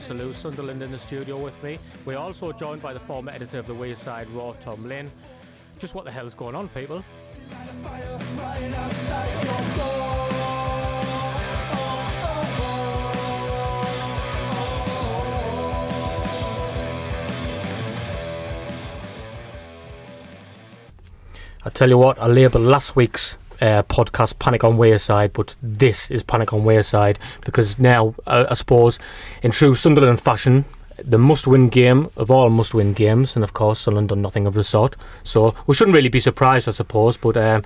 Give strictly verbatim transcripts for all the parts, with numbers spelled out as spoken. from Salut Sunderland in the studio with me. We're also joined by the former editor of The Wearside Roar, Tom Lynn. Just what the hell's going on, people? I tell you what, I labelled last week's uh, podcast Panic on Wearside, but this is Panic on Wearside because now, uh, I suppose, in true Sunderland fashion, the must-win game of all must-win games, and of course Sunderland done nothing of the sort. So we shouldn't really be surprised, I suppose, but um,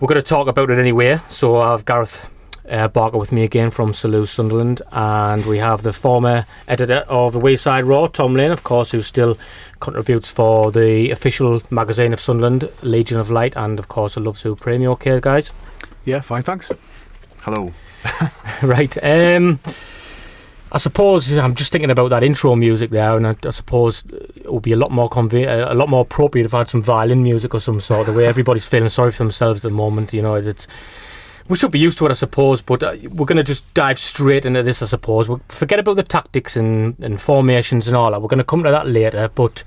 we're going to talk about it anyway. So I have Gareth uh, Barker with me again from Salut Sunderland, and we have the former editor of The Wearside Roar, Tom Lynn, of course, who still contributes for the official magazine of Sunderland, Legion of Light, and of course, a Loves Who Premium. You okay, guys? Yeah, fine, thanks. Hello. Right. Um, I suppose I'm just thinking about that intro music there, and I, I suppose it would be a lot more conve- a lot more appropriate if I had some violin music or some sort of way. Everybody's feeling sorry for themselves at the moment, you know. It's we should be used to it, I suppose, but we're going to just dive straight into this, I suppose. We'll forget about the tactics and, and formations and all that. We're going to come to that later, but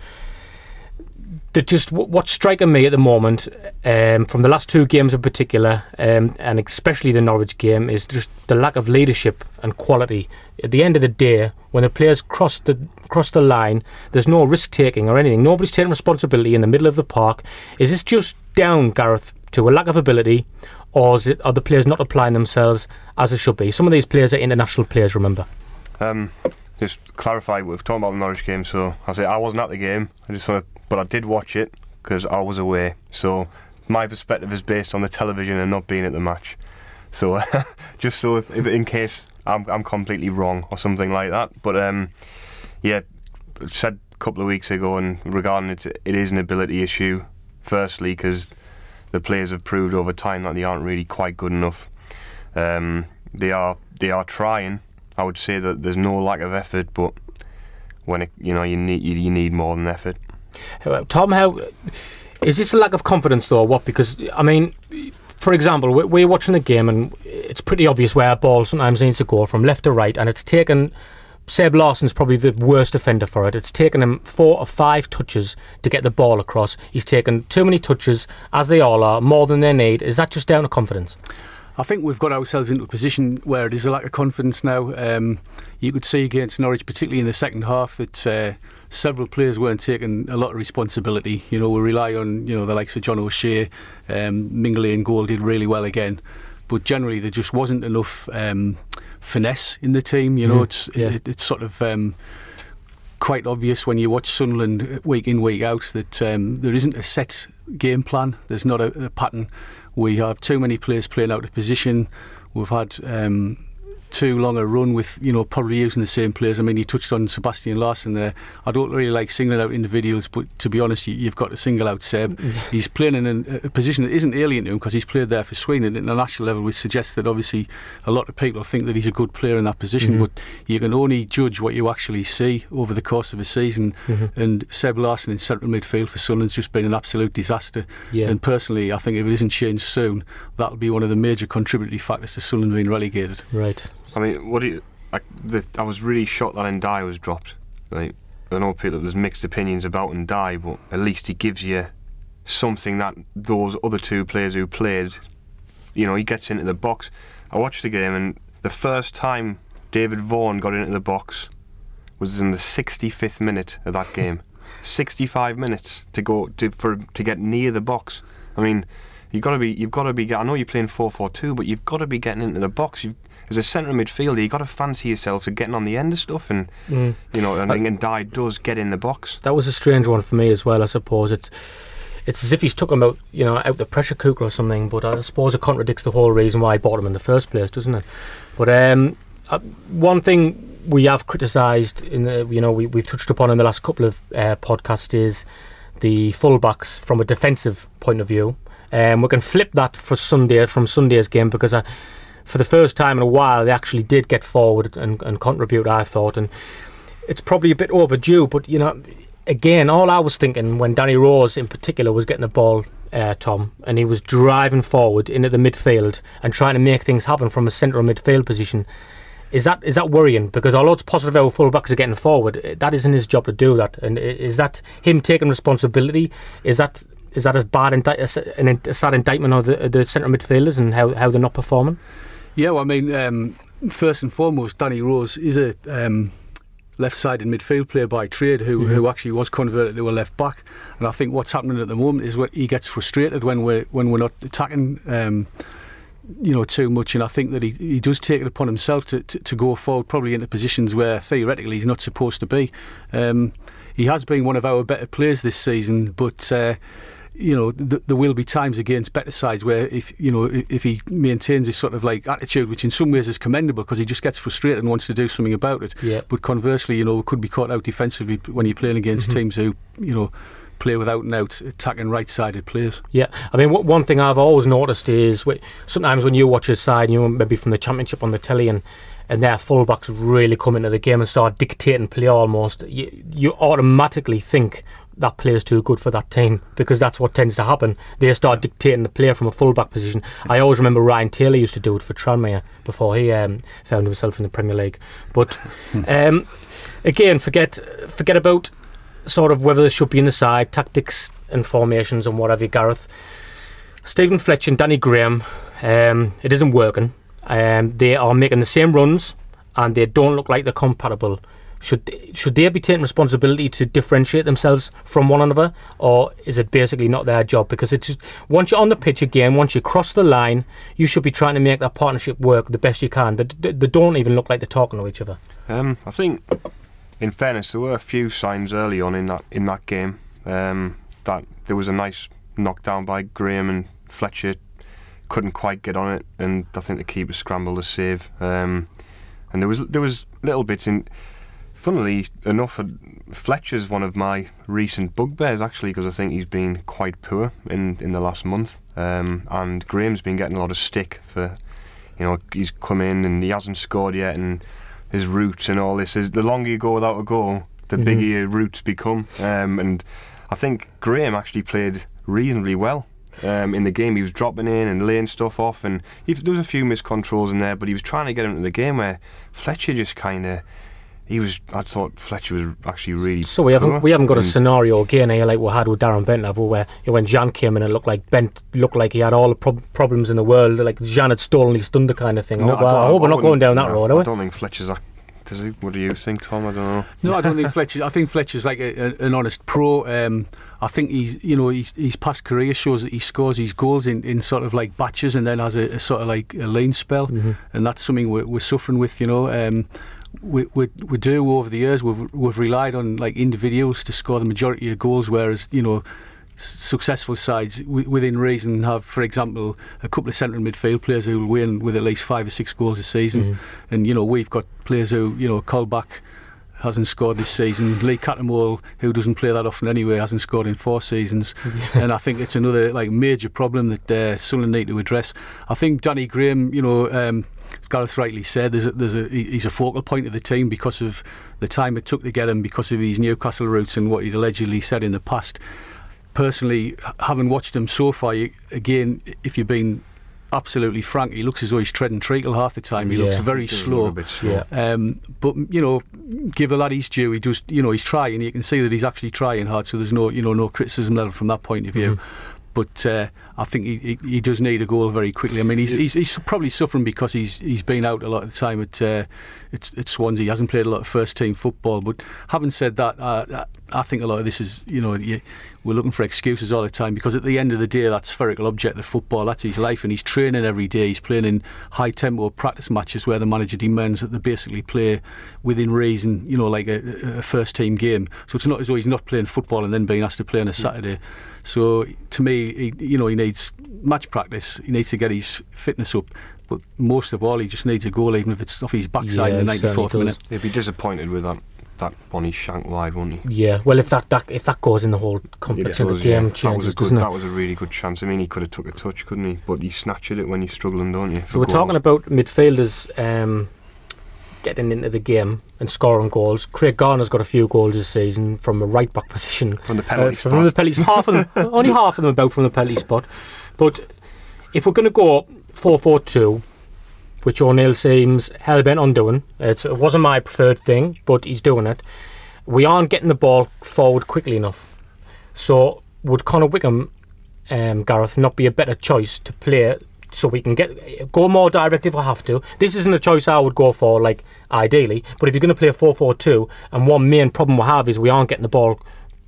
just what's striking me at the moment, um, from the last two games in particular, um, and especially the Norwich game, is just the lack of leadership and quality. At the end of the day, when the players cross the cross the line, there's no risk taking or anything. Nobody's taking responsibility in the middle of the park. Is this just down, Gareth, to a lack of ability, or is it, are the players not applying themselves as they should be? Some of these players are international players, remember. Um, just clarify, we've talked about the Norwich game, so I say I wasn't at the game. I just want to. But I did watch it because I was away, so my perspective is based on the television and not being at the match. So just so if, if in case I'm I'm completely wrong or something like that. But um, yeah, said a couple of weeks ago, and regarding it, it is an ability issue. Firstly, because the players have proved over time that they aren't really quite good enough. Um, they are they are trying. I would say that there's no lack of effort, but when it, you know you need you, you need more than effort. Tom, how is this a lack of confidence though, or what? Because I mean, for example, we're watching a game and it's pretty obvious where a ball sometimes needs to go from left to right, and it's taken Seb Larsson's probably the worst offender for it. It's taken him four or five touches to get the ball across. He's taken too many touches, as they all are, more than they need. Is that just down to confidence? I think we've got ourselves into a position where it is a lack of confidence now. Um, you could see against Norwich, particularly in the second half, that uh, several players weren't taking a lot of responsibility. You know, we rely on, you know, the likes of John O'Shea, um, Mingley and Goal did really well again. But generally, there just wasn't enough um, finesse in the team. You know, mm, it's yeah. it, it's sort of um, quite obvious when you watch Sunderland week in, week out, that um, there isn't a set game plan. There's not a, a pattern. We have too many players playing out of position. We've had um, too long a run with, you know, probably using the same players. I mean, you touched on Sebastian Larsson there. I don't really like singling out individuals, but to be honest, you've got to single out Seb. He's playing in a, a position that isn't alien to him because he's played there for Sweden at international level, which suggests that obviously a lot of people think that he's a good player in that position, mm-hmm. but you can only judge what you actually see over the course of a season. Mm-hmm. And Seb Larsson in central midfield for Sunderland's just been an absolute disaster. Yeah. And personally, I think if it isn't changed soon, that'll be one of the major contributory factors to Sunderland being relegated. Right. I mean, what do you? I, the, I was really shocked that N'Diaye was dropped. Like, I know people, there's mixed opinions about N'Diaye, but at least he gives you something that those other two players who played, you know, he gets into the box. I watched the game, and the first time David Vaughan got into the box was in the sixty-fifth minute of that game. sixty-five minutes to go to for to get near the box. I mean, you've got to be, you've got to be. I know you're playing four four two, but you've got to be getting into the box. You've, As a central midfielder, you've got to fancy yourself to getting on the end of stuff, and mm. you know, and, and N'Diaye does get in the box. That was a strange one for me as well. I suppose it's it's as if he's took him out, you know, out the pressure cooker or something. But I suppose it contradicts the whole reason why he bought him in the first place, doesn't it? But um, uh, one thing we have criticised in the, you know, we we've touched upon in the last couple of uh, podcasts is the fullbacks from a defensive point of view, and um, we can flip that for Sunday from Sunday's game because I. For the first time in a while, they actually did get forward and, and contribute, I thought. And it's probably a bit overdue, but, you know, again, all I was thinking when Danny Rose in particular was getting the ball, uh, Tom, and he was driving forward into the midfield and trying to make things happen from a central midfield position, Is that is that worrying? Because although it's positive our full-backs are getting forward, that isn't his job to do that. And is that him taking responsibility? Is that is that as bad indi- a sad indictment of the, the centre midfielders and how, how they're not performing? Yeah, well, I mean, um, first and foremost, Danny Rose is a um, left-sided midfield player by trade who, mm-hmm. who actually was converted to a left-back. And I think what's happening at the moment is what he gets frustrated when we're, when we're not attacking um you know, too much, and I think that he, he does take it upon himself to, to, to go forward, probably into positions where theoretically he's not supposed to be. Um, he has been one of our better players this season, but uh, you know, th- there will be times against better sides where if you know if he maintains his sort of like attitude, which in some ways is commendable because he just gets frustrated and wants to do something about it. Yeah. But conversely, you know, could be caught out defensively when you're playing against mm-hmm. teams who, you know, play without and out attacking right-sided players. Yeah, I mean, one thing I've always noticed is sometimes when you watch a side, you know, maybe from the Championship on the telly, and, and their full-backs really come into the game and start dictating play almost, you, you automatically think that player's too good for that team, because that's what tends to happen. They start dictating the player from a full-back position. I always remember Ryan Taylor used to do it for Tranmere before he um, found himself in the Premier League. But, um, again, forget forget about sort of whether they should be in the side, tactics and formations and whatever. Gareth, Stephen Fletcher and Danny Graham, um, it isn't working. Um, they are making the same runs and they don't look like they're compatible. Should they, should they be taking responsibility to differentiate themselves from one another, or is it basically not their job? Because it's just, once you're on the pitch again, once you cross the line, you should be trying to make that partnership work the best you can. They, they don't even look like they're talking to each other. Um, I think. In fairness, there were a few signs early on in that in that game um, that there was a nice knockdown by Graham, and Fletcher couldn't quite get on it, and I think the keeper scrambled a save. Um, and there was there was little bits in. Funnily enough, Fletcher's one of my recent bugbears actually, because I think he's been quite poor in in the last month, um, and Graham's been getting a lot of stick for, you know, he's come in and he hasn't scored yet, and his roots and all this. Is the longer you go without a goal, the mm-hmm. bigger your roots become. Um, and I think Graham actually played reasonably well um, in the game. He was dropping in and laying stuff off, and he, there was a few miscontrols in there, but he was trying to get into the game where Fletcher just kind of, he was, I thought Fletcher was actually really So we haven't we haven't got a scenario again here like we had with Darren Bent level, where when Jean came in and looked like Bent looked like he had all the prob- problems in the world, like Jean had stolen his thunder kind of thing. No, I, hope, I, I hope I we're not going down that no, road, are we? I don't think Fletcher's that. Does he, what do you think, Tom? I don't know. No, I don't think Fletcher. I think Fletcher's like a, a, an honest pro. Um, I think he's, you know, he's, his past career shows that he scores his goals in, in sort of like batches and then has a, a sort of like a lane spell, mm-hmm. and that's something we're, we're suffering with, you know. Um, We, we we do over the years we've we've relied on like individuals to score the majority of goals, whereas, you know, successful sides w- within reason have, for example, a couple of central midfield players who will win with at least five or six goals a season, mm. and, you know, we've got players who, you know, Colback hasn't scored this season, Lee Cattermole, who doesn't play that often anyway, hasn't scored in four seasons, and I think it's another like major problem that uh, Sunderland need to address. I think Danny Graham, you know, um, Gareth rightly said, there's a, there's a, he's a focal point of the team because of the time it took to get him, because of his Newcastle roots and what he'd allegedly said in the past. Personally, having watched him so far, you, again, if you've been absolutely frank, he looks as though he's treading treacle half the time. He yeah, looks very slow. slow. Yeah. Um, but, you know, give the lad his due. He does, you know, he's trying. You can see that he's actually trying hard. So there's no, you know, no criticism level from that point of view. Mm-hmm. But uh, I think he, he, he does need a goal very quickly. I mean, he's, he's he's probably suffering because he's he's been out a lot of the time at uh, at, at Swansea. He hasn't played a lot of first team football. But having said that, uh, I think a lot of this is, you know, you, we're looking for excuses all the time, because at the end of the day, that spherical object of football, that's his life, and he's training every day. He's playing in high tempo practice matches where the manager demands that they basically play within reason, you know, like a, a first team game. So it's not as though he's not playing football and then being asked to play on a Saturday. So to me, he, you know, he needs match practice. He needs to get his fitness up. But most of all, he just needs a goal, even if it's off his backside yeah, in the ninety-fourth minute. He'd be disappointed with that. That Bonnie shank wide, wouldn't he? Yeah. Well, if that, that if that goes in, the whole complexion yeah, of the game yeah. changes, that was a good, doesn't it? That was a really good chance. I mean, he could have took a touch, couldn't he? But he snatched it when he's struggling, don't you? So we're goals. talking about midfielders um, getting into the game and scoring goals. Craig Gardner's got a few goals this season from a right back position, from the penalty uh, spot. From the penalty, half of them, only half of them about from the penalty spot. But if we're going to go four four two. which O'Neill seems hell-bent on doing. It's, it wasn't my preferred thing, but he's doing it. We aren't getting the ball forward quickly enough. So would Conor Wickham, um, Gareth, not be a better choice to play so we can get go more direct if we have to? This isn't a choice I would go for, like, ideally. But if you're going to play a four four two, and one main problem we have is we aren't getting the ball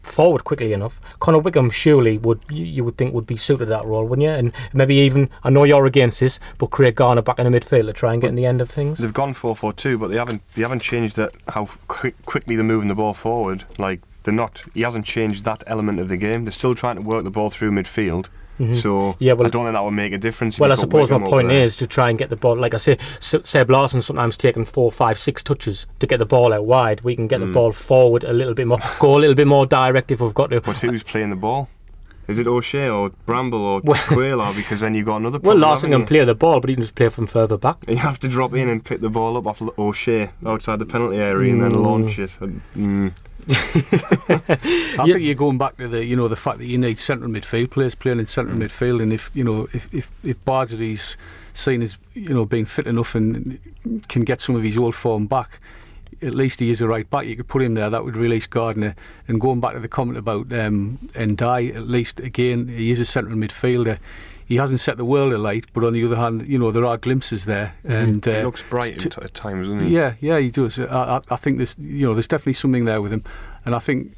forward quickly enough, Conor Wickham surely would, you would think, would be suited to that role, wouldn't you? And maybe even, I know you're against this, but Craig Gardner back in the midfield to try and get in the end of things. They've gone four four two, but they haven't they haven't changed that, how quick, quickly they're moving the ball forward. Like, they're not, he hasn't changed that element of the game. They're still trying to work the ball through midfield. Mm-hmm. So yeah, well, I don't think that will make a difference. Well, I suppose my point is to try and get the ball, like I say, Seb Larsson sometimes taking four, five, six touches to get the ball out wide. We can get mm. the ball forward a little bit more, go a little bit more direct if we've got to. But who's playing the ball? Is it O'Shea or Bramble or well, Quayler? Because then you've got another problem. Well, Larsson can play the ball, but he can just play from further back. You have to drop in and pick the ball up off O'Shea outside the penalty area mm. and then launch it. Mm. I yeah. think you're going back to the, you know, the fact that you need central midfield players playing in central mm. midfield, and if you know if if if Bardi's seen as, you know, being fit enough and can get some of his old form back, at least he is a right back. You could put him there. That would release Gardner. And going back to the comment about um, N'Diaye, at least again he is a central midfielder. He hasn't set the world alight, but on the other hand, you know, there are glimpses there. And mm. uh, he looks bright t- at times, doesn't he? Yeah, yeah, he does. I, I think there's, you know, there's definitely something there with him, and I think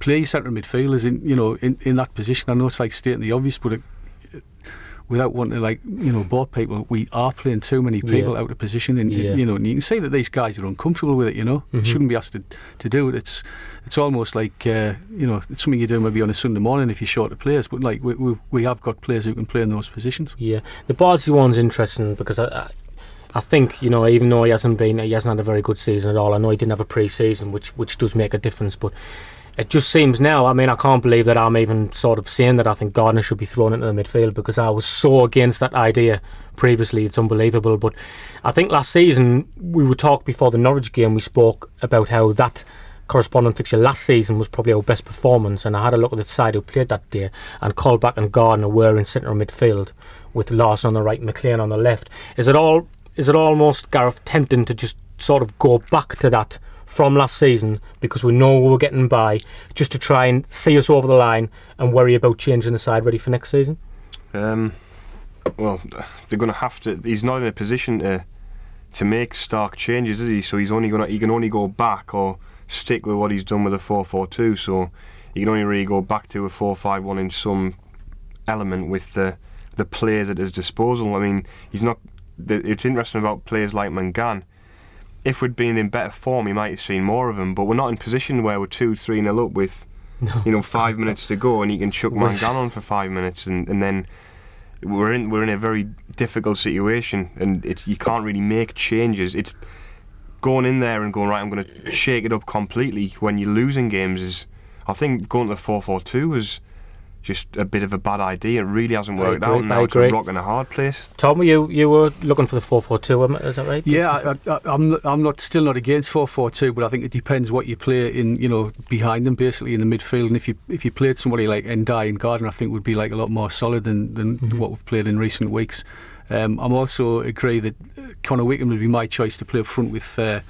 play central midfielders in, you know, in, in that position. I know it's like stating the obvious, but it, without wanting to, like, you know, bore people, we are playing too many people yeah. out of position, and yeah. you know, and you can see that these guys are uncomfortable with it. You know, mm-hmm. shouldn't be asked to, to do it. It's it's almost like uh, you know, it's something you do maybe on a Sunday morning if you're short of players. But like we we, we have got players who can play in those positions. Yeah, the Bardsey one's interesting because I, I I think, you know, even though he hasn't been he hasn't had a very good season at all. I know he didn't have a pre-season, which which does make a difference, but. It just seems now, I mean, I can't believe that I'm even sort of saying that I think Gardner should be thrown into the midfield because I was so against that idea previously. It's unbelievable. But I think last season, we were talking before the Norwich game, we spoke about how that corresponding fixture last season was probably our best performance. And I had a look at the side who played that day, and Colback and Gardner were in central midfield with Larsson on the right, McLean on the left. Is it all? Is it almost, Gareth, tempting to just sort of go back to that from last season, because we know we were getting by, just to try and see us over the line and worry about changing the side ready for next season? Um, well, they're going to have to. He's not in a position to to make stark changes, is he? So he's only going to he can only go back or stick with what he's done with a four four two. So he can only really go back to a four five one in some element with the the players at his disposal. I mean, he's not. It's interesting about players like Mangan. If we'd been in better form, he might have seen more of them, but we're not in position where we're two, three nil up with, no. you know, five minutes to go, and he can chuck Mangan on for five minutes, and, and then we're in we're in a very difficult situation, and it's, you can't really make changes. It's going in there and going, right, I'm going to shake it up completely when you're losing games. Is I think going to the four four two was just a bit of a bad idea. It really hasn't worked out. Now it's a rock in a hard place. Tom, you you were looking for the four four two, is that right? Yeah, I, I, I'm I'm not still not against four four two, but I think it depends what you play in, you know, behind them, basically in the midfield. And if you if you played somebody like N'Diaye and Gardner, I think would be like a lot more solid than than mm-hmm. what we've played in recent weeks. Um, I'm also agree that Conor Wickham would be my choice to play up front with. Uh,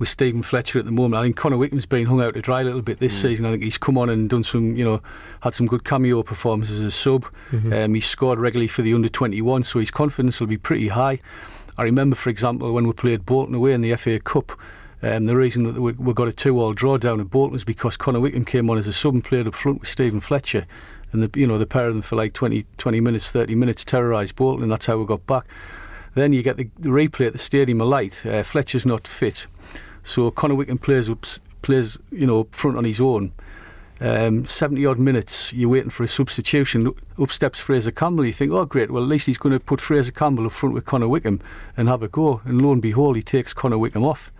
with Stephen Fletcher at the moment. I think Conor Wickham's been hung out to dry a little bit this mm. season. I think he's come on and done some, you know, had some good cameo performances as a sub. Mm-hmm. Um, he's scored regularly for the under twenty-one, so his confidence will be pretty high. I remember, for example, when we played Bolton away in the F A Cup, um, the reason that we, we got a two-all draw down at Bolton was because Conor Wickham came on as a sub and played up front with Stephen Fletcher. And, the, you know, the pair of them for like twenty, twenty minutes, thirty minutes terrorised Bolton, and that's how we got back. Then you get the, the replay at the Stadium alight. Uh, Fletcher's not fit. So Conor Wickham plays, ups, plays, you know, up front on his own. Um, seventy-odd minutes, you're waiting for a substitution. Up steps Fraser Campbell. You think, oh, great, well, at least he's going to put Fraser Campbell up front with Conor Wickham and have a go. And lo and behold, he takes Conor Wickham off.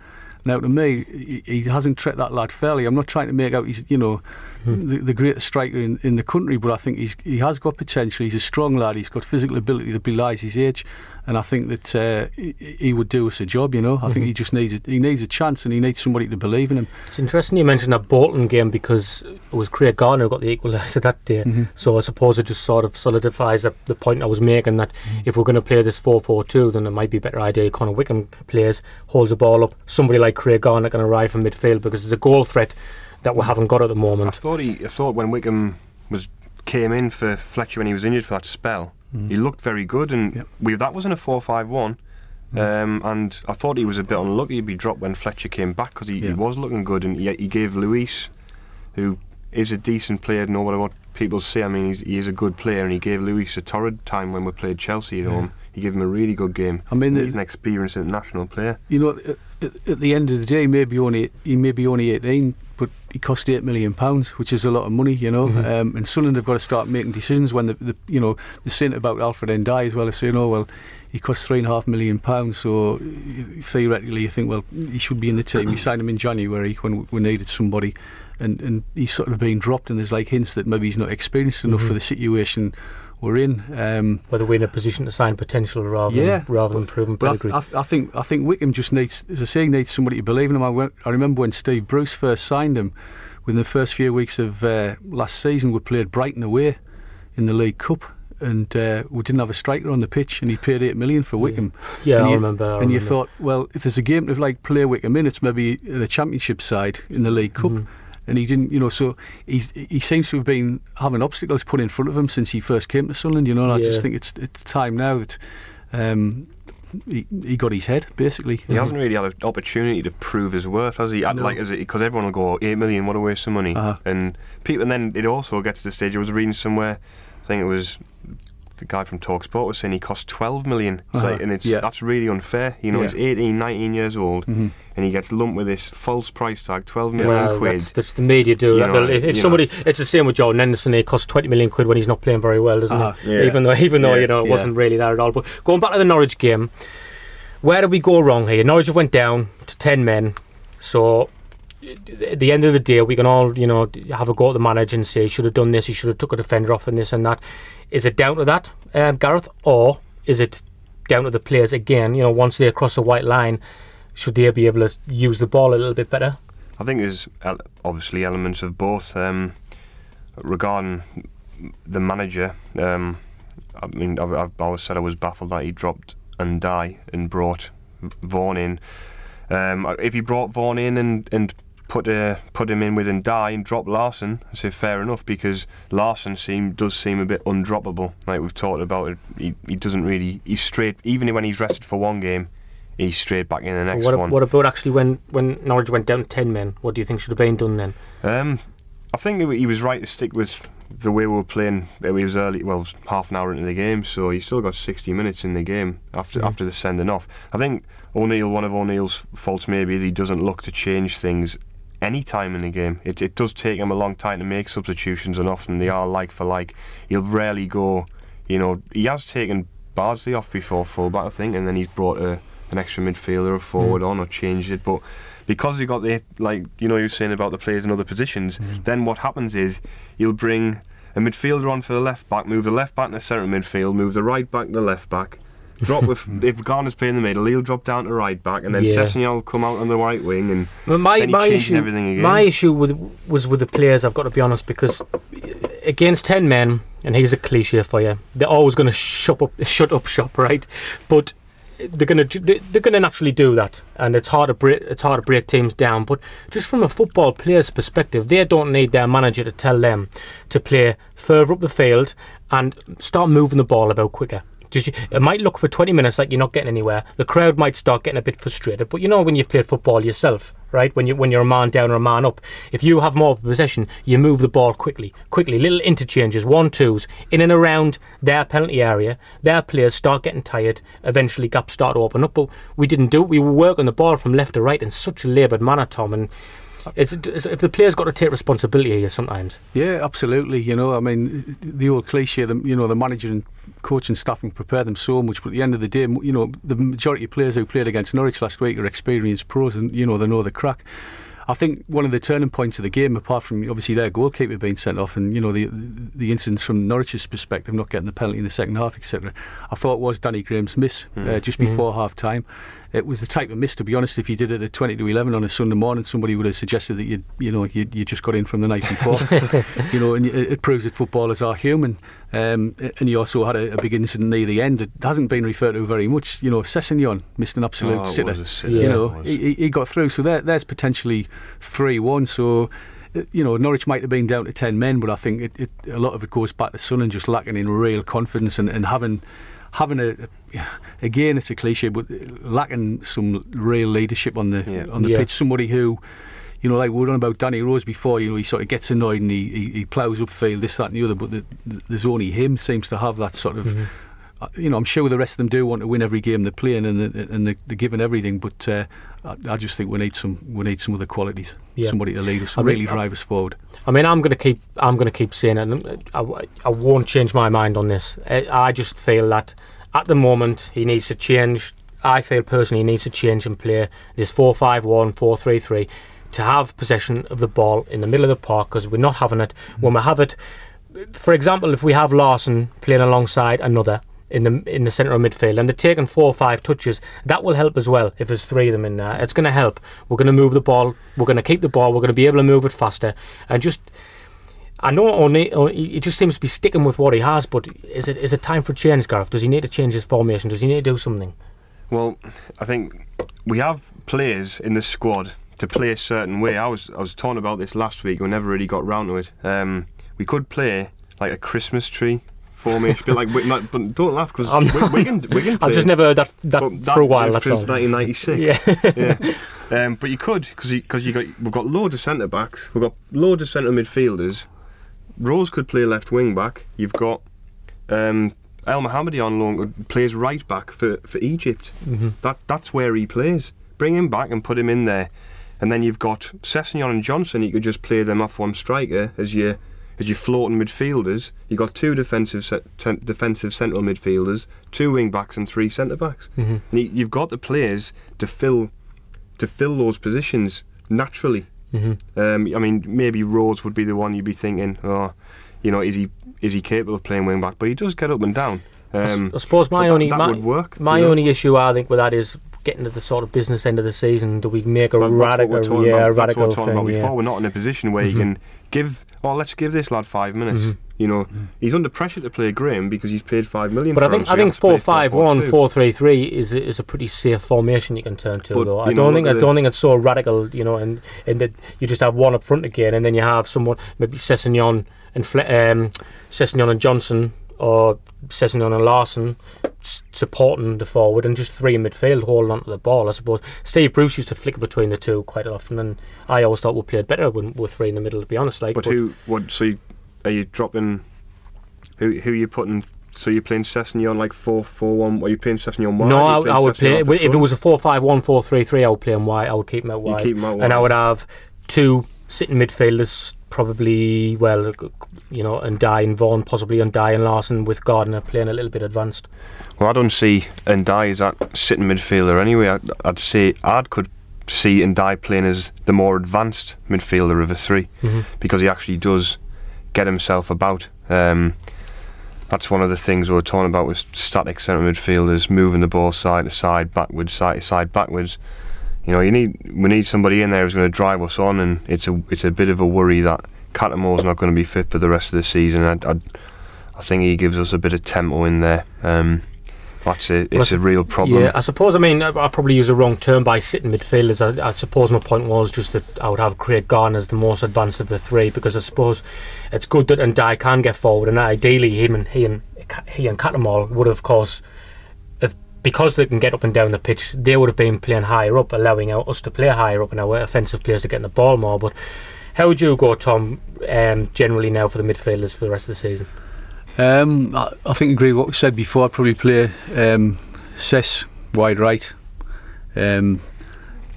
Now, to me, he, he hasn't treated that lad fairly. I'm not trying to make out he's, you know, mm-hmm. the, the greatest striker in, in the country, but I think he's, he has got potential. He's a strong lad. He's got physical ability that belies his age, and I think that uh, he, he would do us a job, you know. I mm-hmm. think he just needs a, he needs a chance, and he needs somebody to believe in him. It's interesting you mentioned that Bolton game, because it was Craig Gardner who got the equaliser that day. Mm-hmm. So I suppose it just sort of solidifies the, the point I was making, that mm-hmm. if we're going to play this four four two, then it might be a better idea Conor Wickham plays, holds the ball up, somebody like Craig Gardner can arrive from midfield, because there's a goal threat that we haven't got at the moment. I thought he, I thought when Wickham was came in for Fletcher when he was injured for that spell, mm. he looked very good, and yep. we, that wasn't a four five one. Mm. Um, and I thought he was a bit unlucky he'd be dropped when Fletcher came back, because he, yeah. he was looking good, and he, he gave Luiz, who is a decent player, no matter what people say. I mean, he's, he is a good player, and he gave Luiz a torrid time when we played Chelsea at yeah. home. He gave him a really good game. I mean, he's an experienced international player. You know, at, at the end of the day, maybe only he may be only eighteen, but he cost eight million pounds, which is a lot of money, you know. Mm-hmm. Um, and Sunderland have got to start making decisions when the, the you know the saying about Alfred Ndi as well as saying, oh well, he cost three and a half million pounds, so theoretically you think, well, he should be in the team. We signed him in January when we needed somebody, and and he's sort of been dropped, and there's like hints that maybe he's not experienced enough mm-hmm. for the situation we're in. Um, Whether we're in a position to sign potential rather yeah, than rather than proven pedigree. I, I think I think Wickham just needs, as I say, needs somebody to believe in him. I, went, I remember when Steve Bruce first signed him, within the first few weeks of uh, last season, we played Brighton away in the League Cup, and uh, we didn't have a striker on the pitch, and he paid eight million for Wickham. Yeah, yeah I, you, remember, I remember. And you thought, well, if there's a game to like play Wickham in, it's maybe the Championship side in the League Cup. Mm. And he didn't, you know, so he's, he seems to have been having obstacles put in front of him since he first came to Sunderland, you know, and I yeah. just think it's it's time now that um, he, he got his head, basically. He hasn't really had an opportunity to prove his worth, has he? No. Like, is it, because everyone will go, eight million, what a waste of money. Uh-huh. And people, and then it also gets to the stage, I was reading somewhere, I think it was the guy from TalkSport was saying he cost twelve million. It's uh-huh. like, and it's yeah. that's really unfair. You know, yeah. he's eighteen, nineteen years old, mm-hmm. and he gets lumped with this false price tag, twelve million well, quid. That's, that's the media do. That know, if somebody, know. It's the same with Jordan Henderson. He costs twenty million quid when he's not playing very well, doesn't uh-huh. he? Yeah. Even though, even though yeah. you know, it yeah. wasn't really there at all. But going back to the Norwich game, where did we go wrong here? Norwich went down to ten men, so at the end of the day, we can all, you know, have a go at the manager and say he should have done this, he should have took a defender off and this and that. Is it down to that, um, Gareth, or is it down to the players again? You know, once they cross a white line, should they be able to use the ball a little bit better? I think there's obviously elements of both. Um, regarding the manager, um, I mean, I've, I've always said I was baffled that he dropped N'Diaye and brought Vaughan in. Um, if he brought Vaughan in and and Put uh, put him in with N'Diaye and drop Larsson, I say fair enough, because Larsson seem, does seem a bit undroppable. Like we've talked about it, he, he doesn't really. He's straight, even when he's rested for one game, he's straight back in the next what, one. What about actually when, when Norwich went down to ten men? What do you think should have been done then? Um, I think he was right to stick with the way we were playing. It was early, well, it was half an hour into the game, so you still got sixty minutes in the game after mm. after the sending off. I think O'Neill, one of O'Neill's faults maybe is he doesn't look to change things any time in the game. It, it does take him a long time to make substitutions, and often they are like for like. He'll rarely go, you know, he has taken Bardsley off before fullback, I think, and then he's brought a, an extra midfielder or forward mm. on or changed it. But because he got the, like, you know, you were saying about the players in other positions, mm. then what happens is he'll bring a midfielder on for the left back, move the left back to the centre midfield, move the right back to the left back. Drop with, if Garner's playing in the middle, he'll drop down to right back, and then yeah. Sessegnon will come out on the right wing, and well, my, then he my issue, everything again. My issue with, was with the players. I've got to be honest, because against ten men, and here's a cliche for you, they're always going to shut up, shut up shop, right? But they're going to they're going to naturally do that, and it's hard to break it's hard to break teams down. But just from a football player's perspective, they don't need their manager to tell them to play further up the field and start moving the ball about quicker. It might look for twenty minutes like you're not getting anywhere. The crowd might start getting a bit frustrated, but you know when you've played football yourself, right? When you when you're a man down or a man up, if you have more possession, you move the ball quickly, quickly. Little interchanges, one twos, in and around their penalty area. Their players start getting tired. Eventually, gaps start to open up. But we didn't do it. We were working the ball from left to right in such a laboured manner, Tom, and It's, it's, if the player's got to take responsibility here sometimes. Yeah, absolutely. You know, I mean, the old cliche, the, you know, the manager and coach and staff can prepare them so much, but at the end of the day, you know, the majority of players who played against Norwich last week are experienced pros, and you know, they know the crack. I think one of the turning points of the game, apart from obviously their goalkeeper being sent off and you know the the incidents from Norwich's perspective, not getting the penalty in the second half, et cetera, I thought was Danny Graham's miss mm. uh, just before mm. half time. It was the type of miss, to be honest, if you did it at twenty to eleven on a Sunday morning, somebody would have suggested that you you know you, you just got in from the night before. You know, and it, it proves that footballers are human. Um, and he also had a, a big incident near the end that hasn't been referred to very much. You know, Sessegnon missed an absolute oh, sitter. sitter. Yeah, you know, he, he got through. So there, there's potentially three one. So, you know, Norwich might have been down to ten men, but I think it, it, a lot of it goes back to Sunderland just lacking in real confidence and, and having having a, a again, it's a cliche, but lacking some real leadership on the yeah. on the yeah. pitch. Somebody who, you know, like we were on about Danny Rose before, you know, he sort of gets annoyed and he, he, he ploughs upfield, this, that and the other, but the, the, there's only him seems to have that sort of, mm-hmm. you know, I'm sure the rest of them do want to win every game they're playing and, the, and the, they're giving everything, but uh, I, I just think we need some we need some other qualities, yeah. somebody to lead us, I really mean, drive I, us forward. I mean, I'm going to keep I'm going to keep saying it, and I, I won't change my mind on this. I, I just feel that at the moment he needs to change. I feel personally he needs to change and play this four five one, four three three. To have possession of the ball in the middle of the park, because we're not having it. When we have it, for example, if we have Larsson playing alongside another in the in the centre of midfield and they're taking four or five touches, that will help as well. If there's three of them in there, it's going to help. We're going to move the ball, we're going to keep the ball, we're going to be able to move it faster. And just, I know O'Neill, he just seems to be sticking with what he has, but is it is it time for change, Gareth? Does he need to change his formation? Does he need to do something? Well, I think we have players in the squad to play a certain way. I was I was torn about this last week. We never really got round to it. Um, we could play like a Christmas tree formation, but like we, not, but don't laugh because Wigan Wigan. I've just never heard that that for a while. That's all. nineteen ninety-six. Yeah. yeah. Um, but you could because because you, you got we've got loads of centre backs. We've got loads of centre midfielders. Rose could play left wing back. You've got um, Elmohamady on loan plays right back for for Egypt. Mm-hmm. That that's where he plays. Bring him back and put him in there. And then you've got Sessegnon and Johnson. You could just play them off one striker as you as you floating midfielders. You've got two defensive se- ten, defensive central midfielders, two wing backs, and three centre backs. Mm-hmm. And you, you've got the players to fill to fill those positions naturally. Mm-hmm. Um, I mean, maybe Rhodes would be the one you'd be thinking, oh, you know, is he is he capable of playing wing back? But he does get up and down. Um, I, I suppose my that, only that my, would work, my you know? only issue I think with that is getting to the sort of business end of the season. Do we make a well, radical yeah, about. radical that's what we're talking thing, about before. Yeah. We're not in a position where mm-hmm. you can give, oh, let's give this lad five minutes. Mm-hmm. You know, mm-hmm. he's under pressure to play Graham because he's paid five million but for I think, him. But so I think four five one, four three three is is a pretty safe formation you can turn to, but, though. I don't know, think I don't think it's so radical, you know, and, and that you just have one up front again and then you have someone, maybe Sessegnon and, Fle- um, Sessegnon and Johnson or Sessegnon and Larsson supporting the forward and just three in midfield holding onto the ball. I suppose Steve Bruce used to flick between the two quite often, and I always thought we played better when we were three in the middle, to be honest. Like, but, but who? What? So you, are you dropping? Who? Who are you putting? So you're playing Sessegnon like four four one? Are you playing Sessegnon wide? No, I, I would play if it was a four five one four three three. I would play him wide. I would keep him out wide. Keep him out wide, and I would have two sitting midfielders. Probably, well, you know, N'Diaye and Vaughan, possibly N'Diaye and Larsson with Gardner playing a little bit advanced. Well, I don't see N'Diaye as that sitting midfielder anyway. I'd, I'd say I could see N'Diaye playing as the more advanced midfielder of a three mm-hmm. because he actually does get himself about. Um, that's one of the things we were talking about with static centre midfielders, moving the ball side to side, backwards, side to side, backwards. You know, you need we need somebody in there who's going to drive us on, and it's a it's a bit of a worry that Cattermole's not going to be fit for the rest of the season. I, I, I think he gives us a bit of tempo in there. Um, that's it. It's well, a real problem. Yeah, I suppose. I mean, I, I probably use the wrong term by sitting midfielders. I, I suppose my point was just that I would have Craig Gardner as the most advanced of the three because I suppose it's good that N'Diaye can get forward, and ideally him and he and he and Cattermole would of course. Because they can get up and down the pitch, they would have been playing higher up, allowing us to play higher up and our offensive players to get the ball more. But how would you go, Tom, um, generally now for the midfielders for the rest of the season? Um, I, I think I agree with what was said before. I'd probably play um, Sess wide right, um,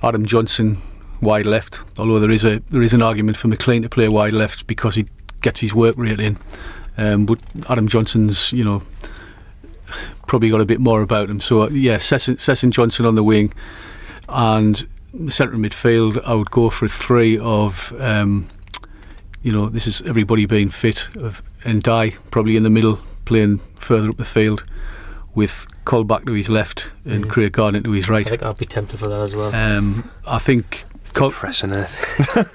Adam Johnson wide left, although there is a there is an argument for McLean to play wide left because he gets his work rate in. Um, but Adam Johnson's, you know, probably got a bit more about him. So, yeah, Sessegnon Johnson on the wing, and centre midfield, I would go for a three of, um, you know, this is everybody being fit, of N'Diaye probably in the middle, playing further up the field, with Colback to his left and mm. Craig Gardner to his right. I think I'd be tempted for that as well. Um, I think it's Col- depressing, isn't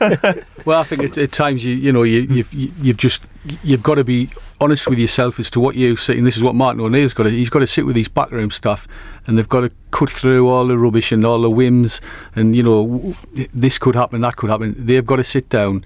it? Well, I think at, at times you you know you you've, you've just you've got to be honest with yourself as to what you're sitting. This is what Martin O'Neill's got to, he's got to sit with his backroom staff, and they've got to cut through all the rubbish and all the whims and, you know, this could happen, that could happen. They've got to sit down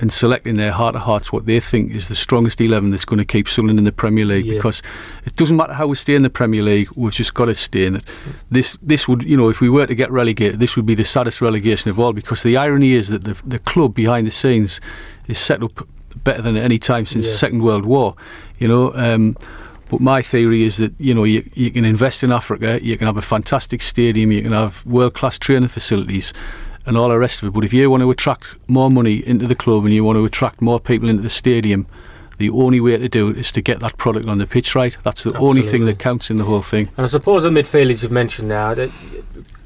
and select in their heart of hearts what they think is the strongest eleven that's going to keep Sunderland in the Premier League, yeah. Because it doesn't matter how we stay in the Premier League, we've just got to stay in it. This this would, you know, if we were to get relegated, this would be the saddest relegation of all, because the irony is that the the club behind the scenes is set up better than at any time since yeah. the Second World War, you know. Um, but my theory is that, you know, you, you can invest in Africa, you can have a fantastic stadium, you can have world-class training facilities, and all the rest of it. But if you want to attract more money into the club and you want to attract more people into the stadium, the only way to do it is to get that product on the pitch right. That's the Absolutely. only thing that counts in the whole thing. And I suppose the midfielders you've mentioned now,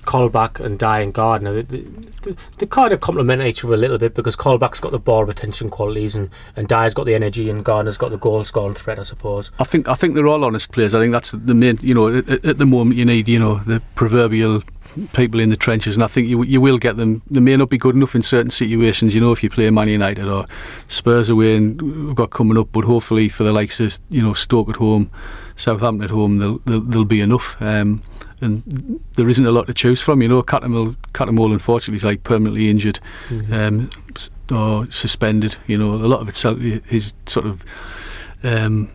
Colback and N'Diaye and Gardner, they, they, they kind of complement each other a little bit, because Colback's got the ball retention qualities and, and Dyer's got the energy and Gardner's got the goal scoring threat, I suppose. I think I think they're all honest players. I think that's the main, you know, at, at the moment you need, you know, the proverbial people in the trenches, and I think you you will get them. They may not be good enough in certain situations, you know, if you play Man United or Spurs away, and we've got coming up, but hopefully for the likes of, you know, Stoke at home, Southampton at home, they'll, they'll, they'll be enough. Um, and there isn't a lot to choose from, you know. Cattermole, Cattermole unfortunately is like permanently injured mm-hmm. um, or suspended, you know. A lot of it's his sort of um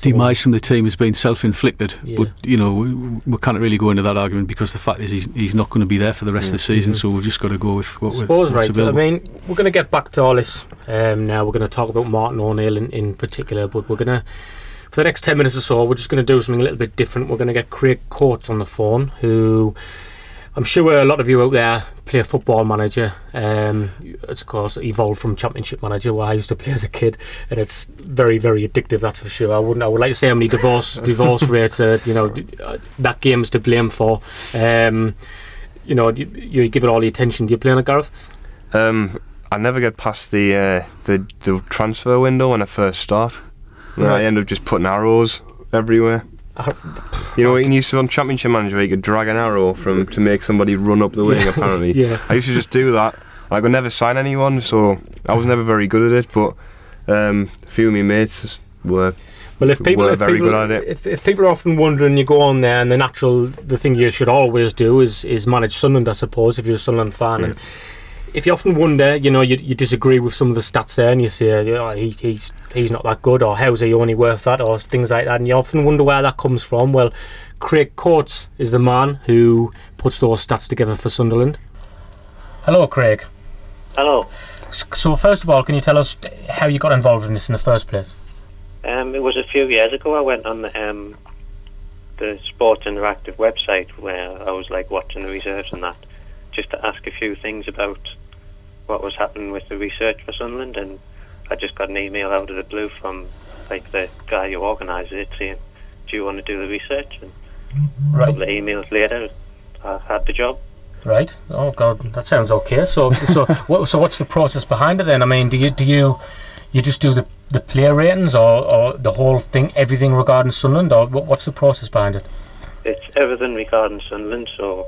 demise from the team has been self-inflicted, yeah. But you know, we, we can't really go into that argument, because the fact is he's, he's not going to be there for the rest yeah. of the season, mm-hmm. so we've just got to go with what I suppose, we're, what's right. available. I mean, we're going to get back to all this um, now. We're going to talk about Martin O'Neill in, in particular, but we're going to, for the next ten minutes or so, we're just going to do something a little bit different. We're going to get Craig Coates on the phone, who I'm sure a lot of you out there play Football Manager. Um, it's of course evolved from Championship Manager, where I used to play as a kid, and it's very, very addictive. That's for sure. I wouldn't. I would like to say how many divorce divorce rates are, you know, that game's to blame for. Um, you know, you, you give it all your attention. Do you play on it, Gareth? Um, I never get past the uh, the the transfer window when I first start. And right. I end up just putting arrows everywhere. You know what you can use on Championship Manager, where you could drag an arrow from to make somebody run up the wing, apparently. Yeah. I used to just do that. I could never sign anyone, so I was never very good at it, but um, a few of my mates were, well, if people, were if very people, good at it. If, if people are often wondering, you go on there, and the natural, the thing you should always do is, is manage Sunderland, I suppose, if you're a Sunderland fan. Yeah. And if you often wonder, you know, you, you disagree with some of the stats there, and you say, oh, he, he's he's not that good, or how's he only worth that, or things like that, and you often wonder where that comes from. Well, Craig Coates is the man who puts those stats together for Sunderland. Hello, Craig. Hello. So, first of all, can you tell us how you got involved in this in the first place? Um, it was a few years ago. I went on the, um, the Sports Interactive website, where I was like watching the reserves and that, just to ask a few things about what was happening with the research for Sunderland, and I just got an email out of the blue from like the guy who organises it saying, do you want to do the research? And right. a couple of emails later I had the job. Right. Oh God, that sounds okay. So so what, so what's the process behind it then? I mean, do you do you you just do the the player ratings, or, or the whole thing, everything regarding Sunderland, or what, what's the process behind it? It's everything regarding Sunderland, so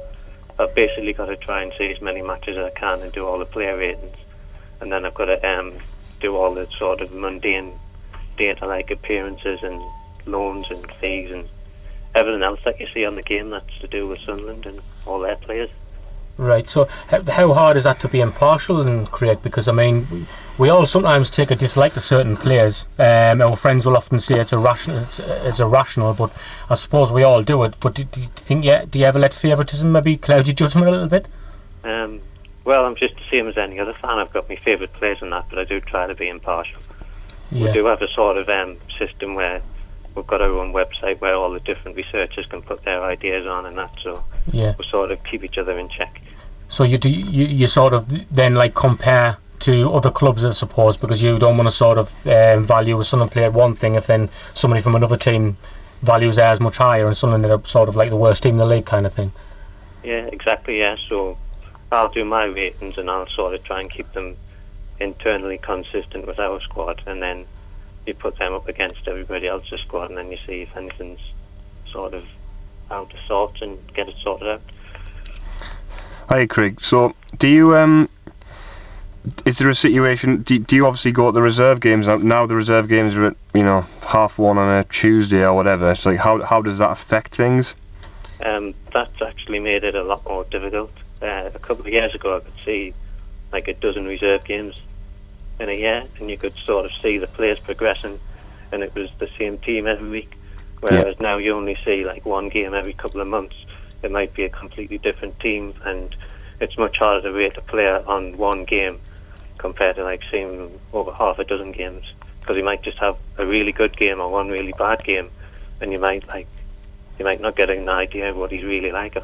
I've basically got to try and see as many matches as I can and do all the player ratings, and then I've got to um, do all the sort of mundane data like appearances and loans and fees and everything else that you see on the game that's to do with Sunderland and all their players. Right, so how hard is that to be impartial and correct? Because I mean, we all sometimes take a dislike to certain players. Um, our friends will often say it's irrational. It's, it's irrational, but I suppose we all do it. But do, do you think? Yeah, do you ever let favouritism maybe cloud your judgment a little bit? Um, well, I'm just the same as any other fan. I've got my favourite players and that, but I do try to be impartial. Yeah. We do have a sort of um, system where we've got our own website where all the different researchers can put their ideas on and that, so yeah. we we'll sort of keep each other in check. So you do you, you sort of then like compare to other clubs, I suppose, because you don't want to sort of um, value a Sunderland player one thing if then somebody from another team values theirs much higher and Sunderland ended up sort of like the worst team in the league kind of thing. Yeah, exactly, yeah. So I'll do my ratings and I'll sort of try and keep them internally consistent with our squad, and then you put them up against everybody else's squad and then you see if anything's sort of out of sorts and get it sorted out. Hi Craig, so do you um, is there a situation, do, do you obviously go at the reserve games now, now the reserve games are at, you know, half one on a Tuesday or whatever, so like how how does that affect things? Um, that's actually made it a lot more difficult. Uh, a couple of years ago I could see like a dozen reserve games in a year and you could sort of see the players progressing and it was the same team every week, whereas yeah. now you only see like one game every couple of months. It might be a completely different team and it's much harder to rate a player on one game compared to like seeing over half a dozen games, because you might just have a really good game or one really bad game and you might like you might not get an idea of what he's really like.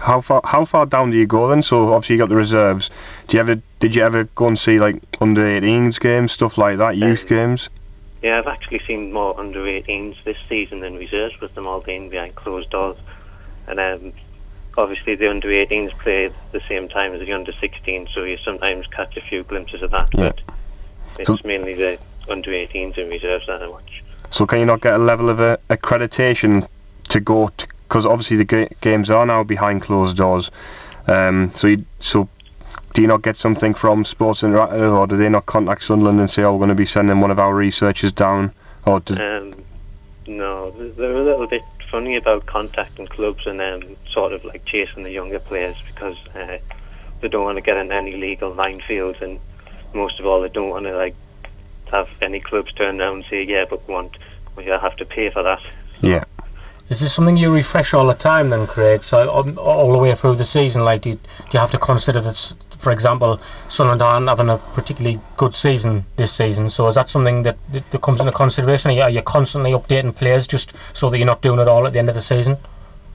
How far how far down do you go then? So obviously you got the reserves. Do you ever did you ever go and see like under eighteens games, stuff like that, youth um, games? Yeah, I've actually seen more under eighteens this season than reserves, with them all being behind closed doors. And um, obviously the under eighteens play at the same time as the under sixteens, so you sometimes catch a few glimpses of that. Yeah. But it's so mainly the under eighteens and reserves that I watch. So can you not get a level of uh, accreditation to go to? Because obviously the ga- games are now behind closed doors, um, so you, so do you not get something from Sports Interactive, or do they not contact Sunderland and say, "Oh, we're going to be sending one of our researchers down"? Or does um, no, they're a little bit funny about contacting clubs and um, sort of like chasing the younger players, because uh, they don't want to get in any legal minefields, and most of all, they don't want to like have any clubs turn around and say, "Yeah, but we want we have to pay for that." Yeah. Is this something you refresh all the time then, Craig? So um, all the way through the season, like, do you, do you have to consider that, for example, Sunderland aren't having a particularly good season this season? So is that something that, that comes into consideration? Are you, are you constantly updating players just so that you're not doing it all at the end of the season?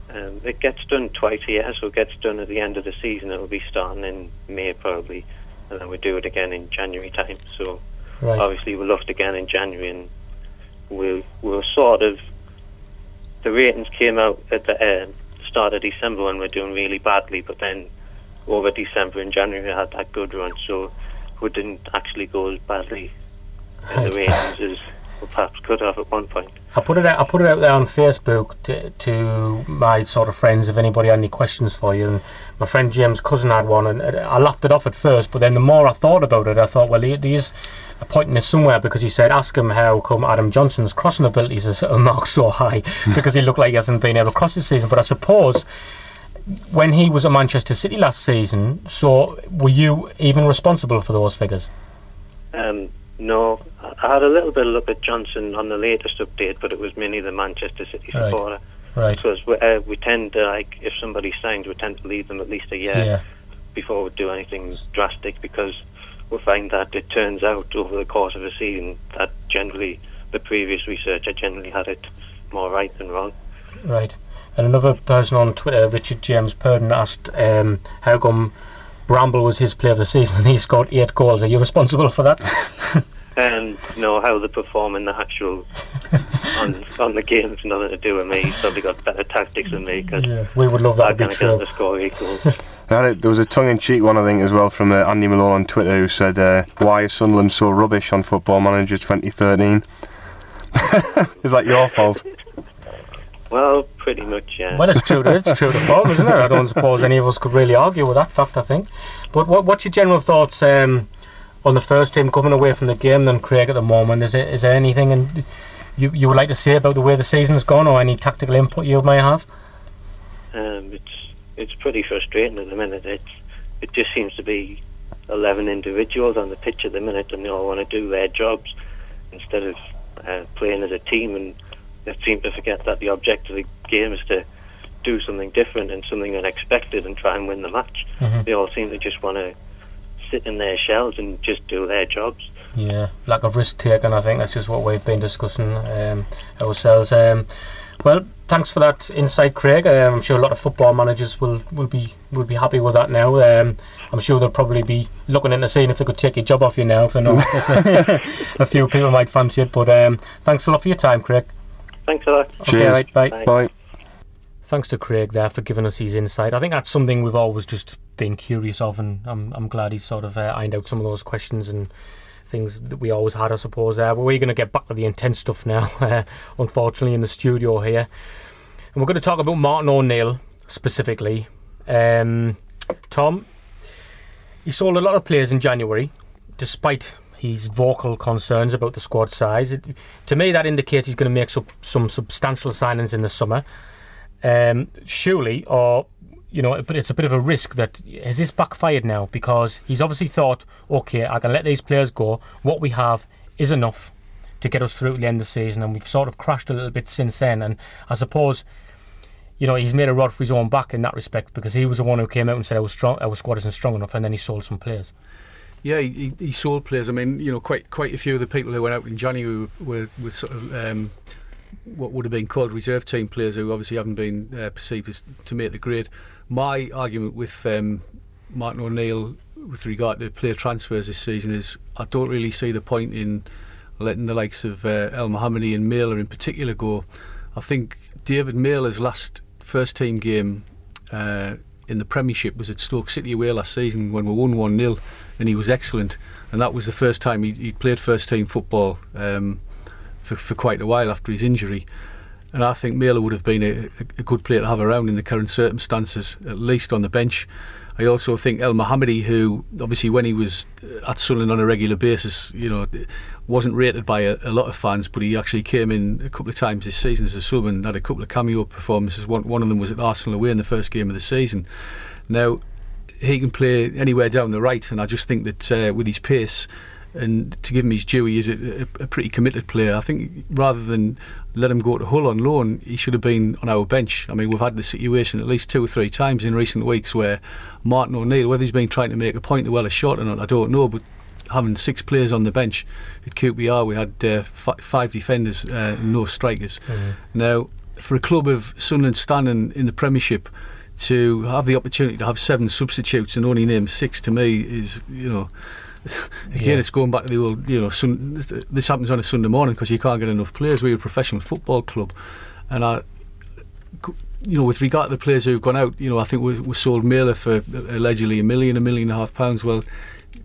Um, it gets done twice a year, so it gets done at the end of the season. It'll be starting in May probably, and then we do it again in January time. So right. Obviously we'll look again in January, and we'll, we'll sort of... The ratings came out at the uh, start of December when we're doing really badly, but then over December and January we had that good run, so we didn't actually go as badly in the ratings as we perhaps could have at one point. I put it out, I put it out there on Facebook to, to my sort of friends if anybody had any questions for you, and my friend James' cousin had one, and I laughed it off at first, but then the more I thought about it, I thought, well, he, he's pointing this somewhere, because he said, ask him how come Adam Johnson's crossing abilities are marked so high, because he looked like he hasn't been able to cross this season. But I suppose when he was at Manchester City last season, so were you even responsible for those figures? Um, no, I had a little bit of a look at Johnson on the latest update, but it was mainly the Manchester City supporter. Right. Because right. we, uh, we tend to, like, if somebody signs, we tend to leave them at least a year yeah. before we do anything drastic, because we find that it turns out over the course of a season that generally the previous researcher generally had it more right than wrong. Right. And another person on Twitter, Richard James Purden, asked um, how come Bramble was his player of the season and he scored eight goals. Are you responsible for that? um, no, how they perform in the actual on, on the game has nothing to do with me. He's probably got better tactics than me, because yeah, we would love that. I'm going to get the score eight goals. There was a tongue-in-cheek one, I think, as well from uh, Andy Malone on Twitter, who said, uh, why is Sunderland so rubbish on Football Manager twenty thirteen? Is that your fault? Well, pretty much, yeah. Well, it's true to, it's true to fault, isn't it? I don't suppose any of us could really argue with that fact, I think. But what, what's your general thoughts um, on the first team coming away from the game then, Craig, at the moment? Is there, is there anything in, you, you would like to say about the way the season's gone, or any tactical input you may have? Um, it's It's pretty frustrating at the minute. It's, it just seems to be eleven individuals on the pitch at the minute, and they all want to do their jobs instead of uh, playing as a team, and they seem to forget that the objective of the game is to do something different and something unexpected and try and win the match. Mm-hmm. They all seem to just want to sit in their shells and just do their jobs. Yeah, lack of risk taking, I think that's just what we've been discussing um, ourselves. Um, well, thanks for that insight, Craig. Um, I'm sure a lot of football managers will, will be will be happy with that now. Um, I'm sure they'll probably be looking into seeing if they could take your job off you now. If they're not, a few people might fancy it. But um, thanks a lot for your time, Craig. Thanks a lot. Okay, cheers. Right, bye. Bye. Bye. Thanks to Craig there for giving us his insight. I think that's something we've always just been curious of, and I'm I'm glad he's sort of uh, ironed out some of those questions and things that we always had, I suppose. Uh, but we're going to get back to the intense stuff now, uh, unfortunately, in the studio here. And we're going to talk about Martin O'Neill specifically. Um, Tom, he sold a lot of players in January, despite his vocal concerns about the squad size. It, to me, that indicates he's going to make sub- some substantial signings in the summer. Um, surely, or... You know, but it's a bit of a risk that has this backfired now, because he's obviously thought, okay, I can let these players go. What we have is enough to get us through to the end of the season, and we've sort of crashed a little bit since then. And I suppose, you know, he's made a rod for his own back in that respect, because he was the one who came out and said our strong, our squad isn't strong enough, and then he sold some players. Yeah, he, he sold players. I mean, you know, quite quite a few of the people who went out in January were, were sort of. Um, what would have been called reserve team players who obviously haven't been uh, perceived as to make the grade. My argument with um, Martin O'Neill with regard to player transfers this season is I don't really see the point in letting the likes of uh, Elmohamady and Mailer in particular go. I think David Mailer's last first team game uh, in the Premiership was at Stoke City away last season when we won one nil, and he was excellent, and that was the first time he, he played first team football um For, for quite a while after his injury. And I think Mailer would have been a, a good player to have around in the current circumstances, at least on the bench. I also think Elmohamady, who obviously when he was at Sunderland on a regular basis, you know, wasn't rated by a, a lot of fans, but he actually came in a couple of times this season as a sub and had a couple of cameo performances. One, one of them was at Arsenal away in the first game of the season. Now, he can play anywhere down the right, and I just think that uh, with his pace, and to give him his due, he is a, a pretty committed player. I think rather than let him go to Hull on loan, he should have been on our bench. I mean, we've had the situation at least two or three times in recent weeks where Martin O'Neill, whether he's been trying to make a point to well a shot or not, I don't know, but having six players on the bench at Q P R, we had uh, f- five defenders uh, and no strikers. Mm-hmm. Now, for a club of Sunderland standing in the Premiership, to have the opportunity to have seven substitutes and only name six, to me is, you know, again, yeah. It's going back to the old, you know, sun, this happens on a Sunday morning because you can't get enough players. We're a professional football club, and I, you know, with regard to the players who've gone out, you know, I think we, we sold Mailer for allegedly a million, a million and a half pounds. Well,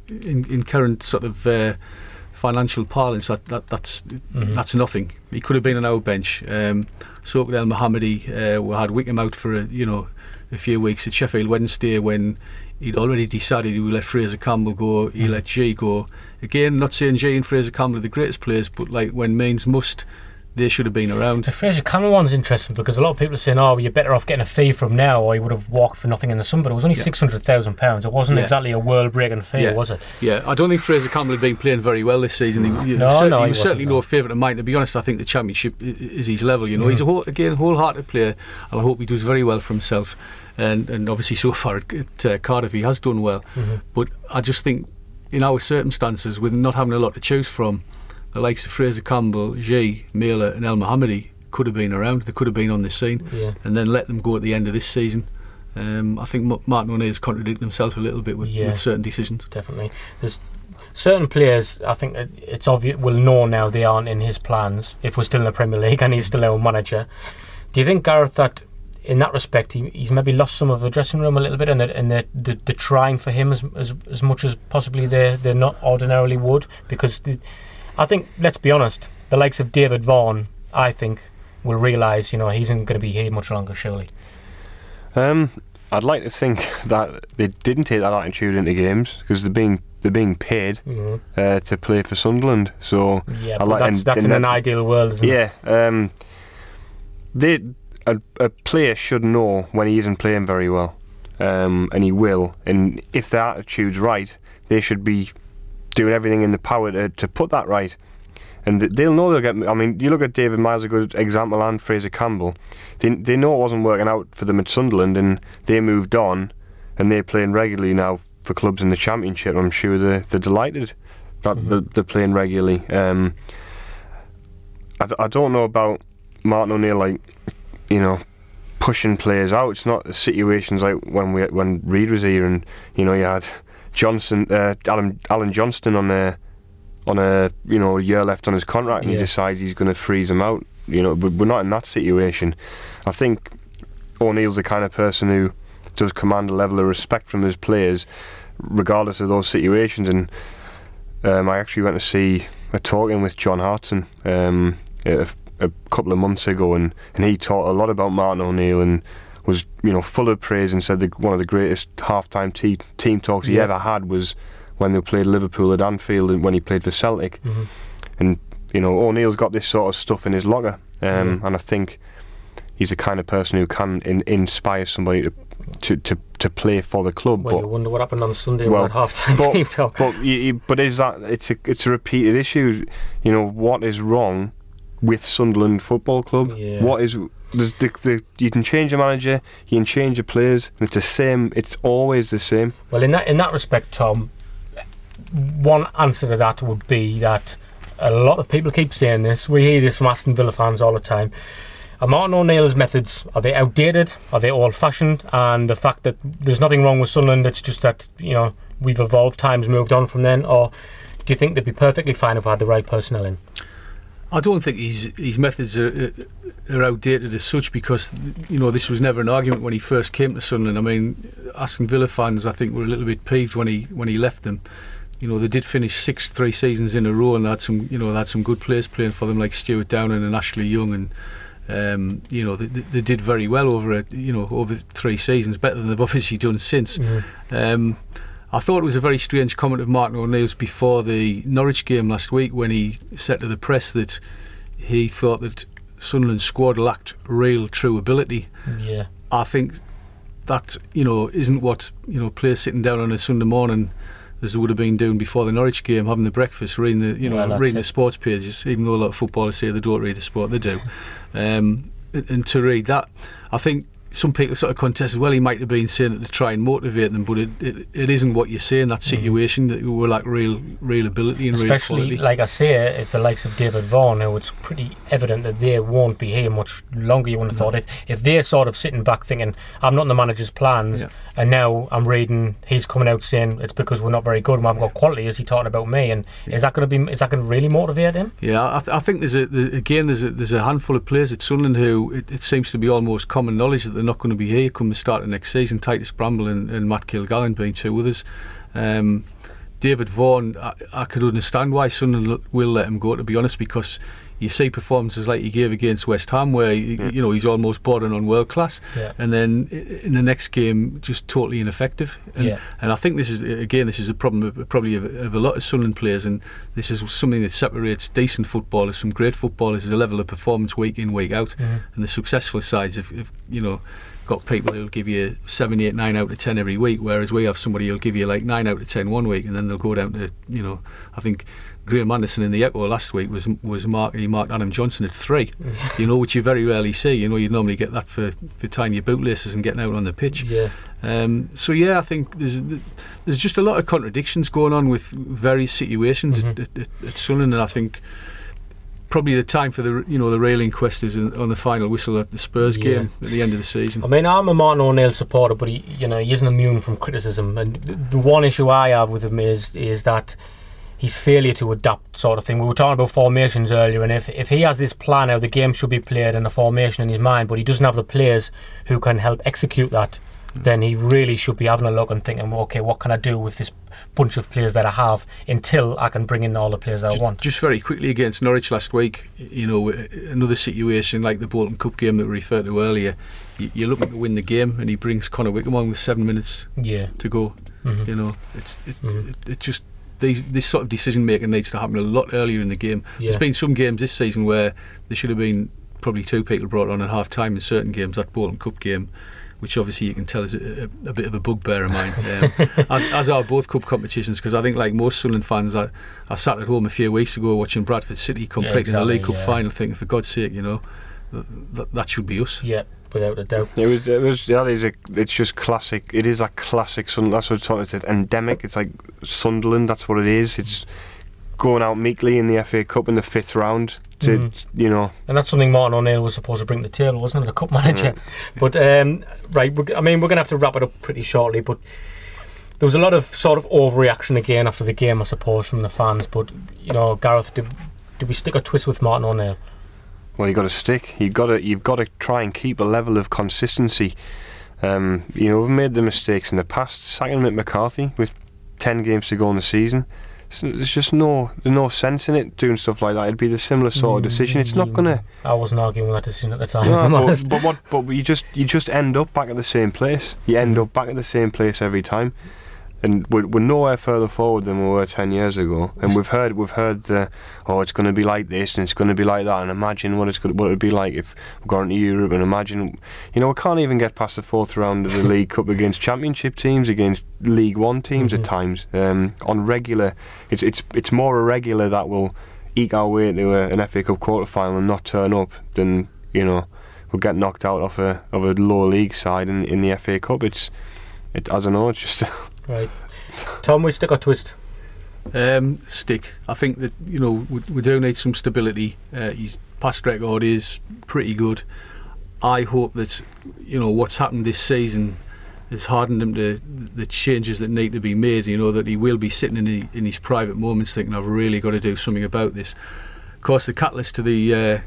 in, in current sort of uh, financial parlance, that, that that's mm-hmm. that's nothing. He could have been on our bench. Um, so with Elmohamady, uh, we had Wickham out for a, you know, a few weeks at Sheffield Wednesday when he'd already decided he would let Fraser Campbell go, he mm. let G go. Again, not saying G and Fraser Campbell are the greatest players, but like when Means must, they should have been around. The Fraser Campbell one's interesting because a lot of people are saying, oh, well, you're better off getting a fee from now or he would have walked for nothing in the summer, but it was only yeah. six hundred thousand pounds. It wasn't yeah. exactly a world-breaking fee, yeah. was it? Yeah, I don't think Fraser Campbell had been playing very well this season. No, he, he, no, was, certainly, no, he, he was certainly no favourite of mine. To be honest, I think the Championship is his level. You know, mm. He's, a whole, again, wholehearted player, and I hope he does very well for himself. And, and obviously so far at, at uh, Cardiff he has done well, mm-hmm. but I just think in our circumstances, with not having a lot to choose from, the likes of Fraser Campbell, Jean, Mailer and Elmohamady could have been around, they could have been on this scene, yeah. and then let them go at the end of this season. Um, I think M- Martin O'Neill has contradicted himself a little bit with, yeah, with certain decisions. Definitely. There's certain players, I think it's obvious, we'll know now they aren't in his plans if we're still in the Premier League and he's still our manager. Do you think, Gareth, that in that respect, he, he's maybe lost some of the dressing room a little bit, and they're, and they're, they're, they're trying for him as, as as much as possibly they're, they're not ordinarily would? Because the, I think, let's be honest, the likes of David Vaughan, I think, will realise, you know, he isn't going to be here much longer, surely. Um, I'd like to think that they didn't take that attitude into games, because they're being they're being paid mm-hmm. uh, to play for Sunderland. So yeah, I'd like that's, and, that's and in that, an ideal world, isn't yeah, it? Yeah. Um, they... A, a player should know when he isn't playing very well, um, and he will. And if their attitude's right, they should be doing everything in the power to, to put that right. And they'll know they'll get. I mean, you look at David Myers, a good example, and Fraser Campbell. They they know it wasn't working out for them at Sunderland, and they moved on, and they're playing regularly now for clubs in the Championship. I'm sure they're, they're delighted that mm-hmm. they're, they're playing regularly. Um, I, I don't know about Martin O'Neill, like. you know, pushing players out. It's not the situations like when we when Reid was here, and you know you had Johnson, uh, Alan Alan Johnston on a on a you know year left on his contract, and yeah. he decides he's going to freeze him out. You know, but we're not in that situation. I think O'Neill's the kind of person who does command a level of respect from his players, regardless of those situations. And um, I actually went to see a talking with John Hartson um, a, a couple of months ago, and, and he taught a lot about Martin O'Neill and was you know full of praise, and said that one of the greatest half-time te- team talks he yeah. ever had was when they played Liverpool at Anfield and when he played for Celtic. Mm-hmm. And you know O'Neill's got this sort of stuff in his locker, um, mm-hmm. and I think he's the kind of person who can in- inspire somebody to To, to to play for the club. Well, but you wonder what happened on Sunday well, at half-time but, team talk. But, you, but is that it's a it's a repeated issue? You know what is wrong with Sunderland Football Club? Yeah. What is the, the, you can change a manager, you can change your players, and it's the same. It's always the same. Well, in that in that respect, Tom, one answer to that would be that a lot of people keep saying this. We hear this from Aston Villa fans all the time. Are Martin O'Neill's methods, are they outdated? Are they old-fashioned? And the fact that there's nothing wrong with Sunderland, it's just that, you know, we've evolved, times moved on from then? Or do you think they'd be perfectly fine if I had the right personnel in? I don't think his his methods are, are outdated as such, because, you know, this was never an argument when he first came to Sunderland. I mean, Aston Villa fans, I think, were a little bit peeved when he when he left them. You know, they did finish sixth three seasons in a row, and they had some, you know, they had some good players playing for them, like Stuart Downing and Ashley Young, and Um, you know they, they did very well over a, you know over three seasons, better than they've obviously done since. Mm-hmm. Um, I thought it was a very strange comment of Martin O'Neill's before the Norwich game last week, when he said to the press that he thought that Sunderland's squad lacked real true ability. Yeah, I think that you know isn't what you know players sitting down on a Sunday morning, as they would have been doing before the Norwich game, having the breakfast, reading the you know well, reading it. the sports pages. Even though a lot of footballers say they don't read the sport, they do. Um, and to read that, I think some people sort of contested, well, he might have been saying it to try and motivate them, but it it, it isn't what you say in that situation. Mm-hmm. That we were like real real ability and especially real quality. Like I say, if the likes of David Vaughan, who it's pretty evident that they won't be here much longer, you wouldn't have thought, if if they're sort of sitting back thinking, I'm not in the manager's plans, yeah. and now I'm reading he's coming out saying it's because we're not very good and we haven't yeah. got quality, is he talking about me? And yeah. is that going to be is that going to really motivate him? Yeah, I, th- I think there's a the, again there's a there's a handful of players at Sunderland who it, it seems to be almost common knowledge that they're not going to be here come the start of next season. Titus Bramble and, and Matt Kilgallen being two others. Um, David Vaughan, I, I could understand why Sunderland will let him go, to be honest, because you see performances like he gave against West Ham where he, yeah. you know he's almost bordering on world class, yeah. and then in the next game just totally ineffective. And, yeah. and I think this is again this is a problem of, probably of, of a lot of Sunderland players, and this is something that separates decent footballers from great footballers, is a level of performance week in week out, mm-hmm. and the successful sides have, have you know got people who'll give you seven, eight, nine out of ten every week, whereas we have somebody who'll give you like nine out of ten one week, and then they'll go down to you know I think Graham Anderson in the Echo last week was was marked, he marked Adam Johnson at three, yeah. you know, which you very rarely see. You know, you normally get that for, for tying your bootlaces and getting out on the pitch. Yeah. Um, so yeah, I think there's there's just a lot of contradictions going on with various situations mm-hmm. at, at, at Sunderland, and I think probably the time for the you know the real inquest is in, on the final whistle at the Spurs yeah. game at the end of the season. I mean, I'm a Martin O'Neill supporter, but he you know he isn't immune from criticism, and the, the one issue I have with him is is that. His failure to adapt sort of thing. We were talking about formations earlier, and if if he has this plan how the game should be played and the formation in his mind, but he doesn't have the players who can help execute that, mm. then he really should be having a look and thinking, well, okay, what can I do with this bunch of players that I have until I can bring in all the players just, I want? Just very quickly, against Norwich last week, you know, another situation like the Bolton Cup game that we referred to earlier, you're looking to win the game and he brings Conor Wickham on with seven minutes yeah. to go. Mm-hmm. You know, it's it, mm-hmm. it, it just... These, this sort of decision making needs to happen a lot earlier in the game. Yeah. There's been some games this season where there should have been probably two people brought on at half time in certain games. That Bolton Cup game, which obviously you can tell is a, a, a bit of a bugbear of mine, um, as, as are both cup competitions, because I think like most Sunderland fans, I, I sat at home a few weeks ago watching Bradford City compete yeah, exactly, in the League Cup yeah. final, thinking for God's sake, you know, th- that should be us. Yeah. Without a doubt, it was. It was. Yeah, it's, a, it's just classic. It is a classic Sunderland. That's what it's endemic. It's like Sunderland. That's what it is. It's going out meekly in the F A Cup in the fifth round to mm. you know, and that's something Martin O'Neill was supposed to bring to the table, wasn't it, a cup manager? Mm. But um, right, I mean, we're going to have to wrap it up pretty shortly, but there was a lot of sort of overreaction again after the game, I suppose, from the fans. But you know, Gareth, did, did we stick a twist with Martin O'Neill? Well, you got to stick. You've got to you've got to try and keep a level of consistency. Um, you know, we've made the mistakes in the past. Sacking at McCarthy with ten games to go in the season. There's just no there's no sense in it doing stuff like that. It'd be the similar sort of decision. It's not gonna. I wasn't arguing with that decision at the time. No, but, but what? But you just you just end up back at the same place. You end up back at the same place every time, and we're, we're nowhere further forward than we were ten years ago. And we've heard we've heard the oh, it's going to be like this and it's going to be like that. And imagine what it's gonna, what it'd be like if we're going to Europe. And imagine, you know, we can't even get past the fourth round of the League Cup against Championship teams, against League One teams mm-hmm. at times. Um, on regular, it's it's it's more irregular that we'll eke our way into a, an F A Cup quarter final and not turn up than, you know, we'll get knocked out of a of a lower league side in in the F A Cup. It's it I don't know. It's just. Right, Tom, we stick or twist? Um, stick. I think that, you know, we, we do need some stability. Uh, his past record is pretty good. I hope that, you know, what's happened this season has hardened him to the changes that need to be made. You know, that he will be sitting in, the, in his private moments thinking, I've really got to do something about this. Of course, the catalyst to the uh,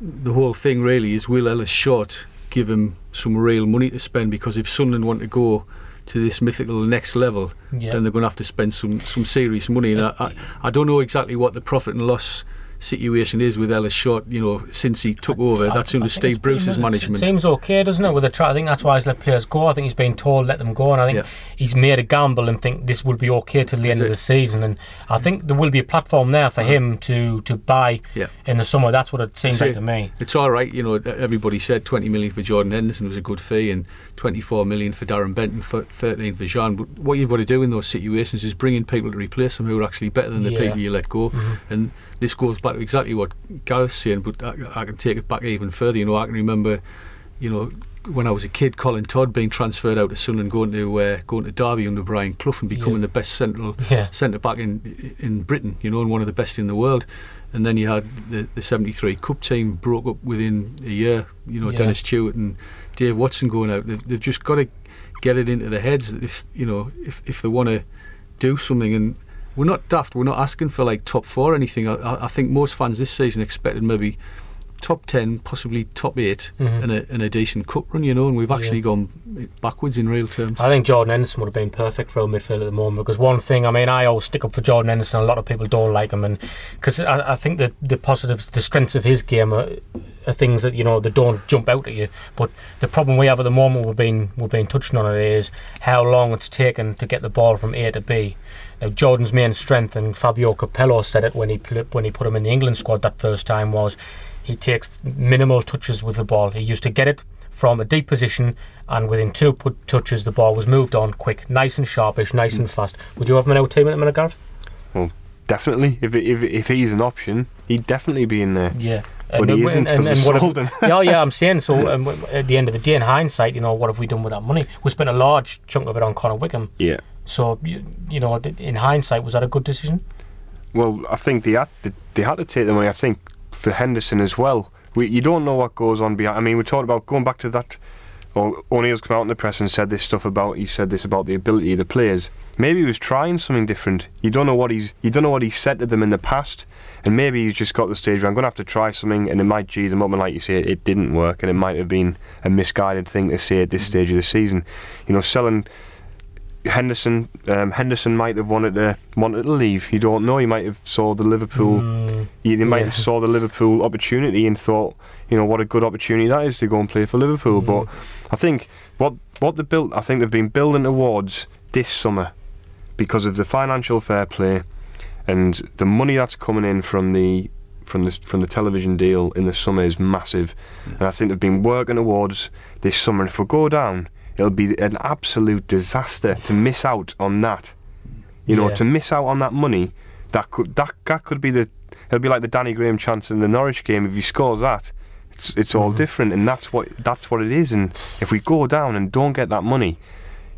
the whole thing really is, will Ellis Short give him some real money to spend? Because if Sunderland want to go to this mythical next level, yeah. then they're going to have to spend some, some serious money. And I, I, I don't know exactly what the profit and loss situation is with Ellis Short, you know, since he took I, over. I, that's I, under I Steve Bruce's management. It seems okay, doesn't it? With a try, I think that's why he's let players go. I think he's been told, let them go. And I think yeah. he's made a gamble and think this will be okay till the end of the season. And I think there will be a platform there for him to, to buy yeah. in the summer. That's what it seems so, like to me. It's all right, you know, everybody said twenty million for Jordan Henderson was a good fee and twenty-four million for Darren Bent and thirteen for Jean. But what you've got to do in those situations is bring in people to replace them who are actually better than the yeah. people you let go. Mm-hmm. And this goes back exactly what Gareth's saying, but I, I can take it back even further. You know, I can remember, you know, when I was a kid, Colin Todd being transferred out to Sunderland, going to uh, going to Derby under Brian Clough and becoming yeah. the best central yeah. centre back in in Britain. You know, and one of the best in the world. And then you had the, the seventy-three Cup team broke up within a year. You know, yeah. Dennis Stewart and Dave Watson going out. They've, they've just got to get it into their heads that if you know if if they want to do something and. We're not daft, we're not asking for like top four or anything. I, I think most fans this season expected maybe top ten, possibly top eight mm-hmm. and, a, and a decent cup run, you know, and we've actually yeah. gone backwards in real terms. I think Jordan Henderson would have been perfect for our midfield at the moment, because one thing, I mean, I always stick up for Jordan Henderson, a lot of people don't like him, and because I, I think that the positives, the strengths of his game are, are things that, you know, they don't jump out at you, but the problem we have at the moment, we've been, we've been touching on it, is how long it's taken to get the ball from A to B. Now, Jordan's main strength, and Fabio Capello said it when he when he put him in the England squad that first time, was he takes minimal touches with the ball. He used to get it from a deep position, and within two put touches the ball was moved on quick, nice and sharpish, nice mm. and fast. Would you have him in our team at the minute, Gareth? Well, definitely. If if if he's an option, he'd definitely be in there. Yeah. But and he isn't, and, and what have, yeah, yeah, I'm saying. So um, at the end of the day, in hindsight, you know, what have we done with that money? We spent a large chunk of it on Conor Wickham. Yeah. So you, you know, in hindsight, was that a good decision? Well, I think they had they, they had to take the money. I think for Henderson as well. We you don't know what goes on behind. I mean, we talked about going back to that. Or O'Neill's come out in the press and said this stuff about he said this about the ability of the players. Maybe he was trying something different. You don't know what he's you don't know what he said to them in the past, and maybe he's just got to the stage where I'm going to have to try something, and it might gee them up. And like you say, it didn't work, and it might have been a misguided thing to say at this stage of the season. You know, selling. Henderson um, Henderson might have wanted to wanted to leave. You don't know. He might have saw the Liverpool. Mm, he might yeah. have saw the Liverpool opportunity and thought, you know, what a good opportunity that is to go and play for Liverpool. Mm. But I think what what they built. I think they've been building towards this summer because of the financial fair play and the money that's coming in from the from the from the television deal in the summer is massive. Mm. And I think they've been working towards this summer. And if we go down, it'll be an absolute disaster to miss out on that. You know, yeah. to miss out on that money, that could that, that could be the. It'll be like the Danny Graham chance in the Norwich game. If he scores that, it's it's mm-hmm. all different, and that's what that's what it is. And if we go down and don't get that money,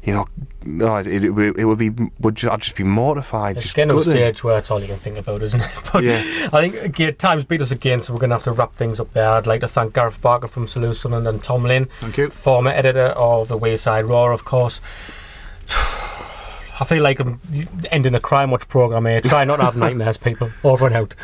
you know, no, it, it, it would be, would just, I'd just be mortified. It's getting to a stage where it's all you can think about, isn't it? But yeah. I think again, time's beat us again, so we're going to have to wrap things up there. I'd like to thank Gareth Barker from Salut Sunderland and Tom Lynn, thank you, former editor of The Wearside Roar, of course. I feel like I'm ending a Crime Watch programme here. Try not to have nightmares, people. Over and out.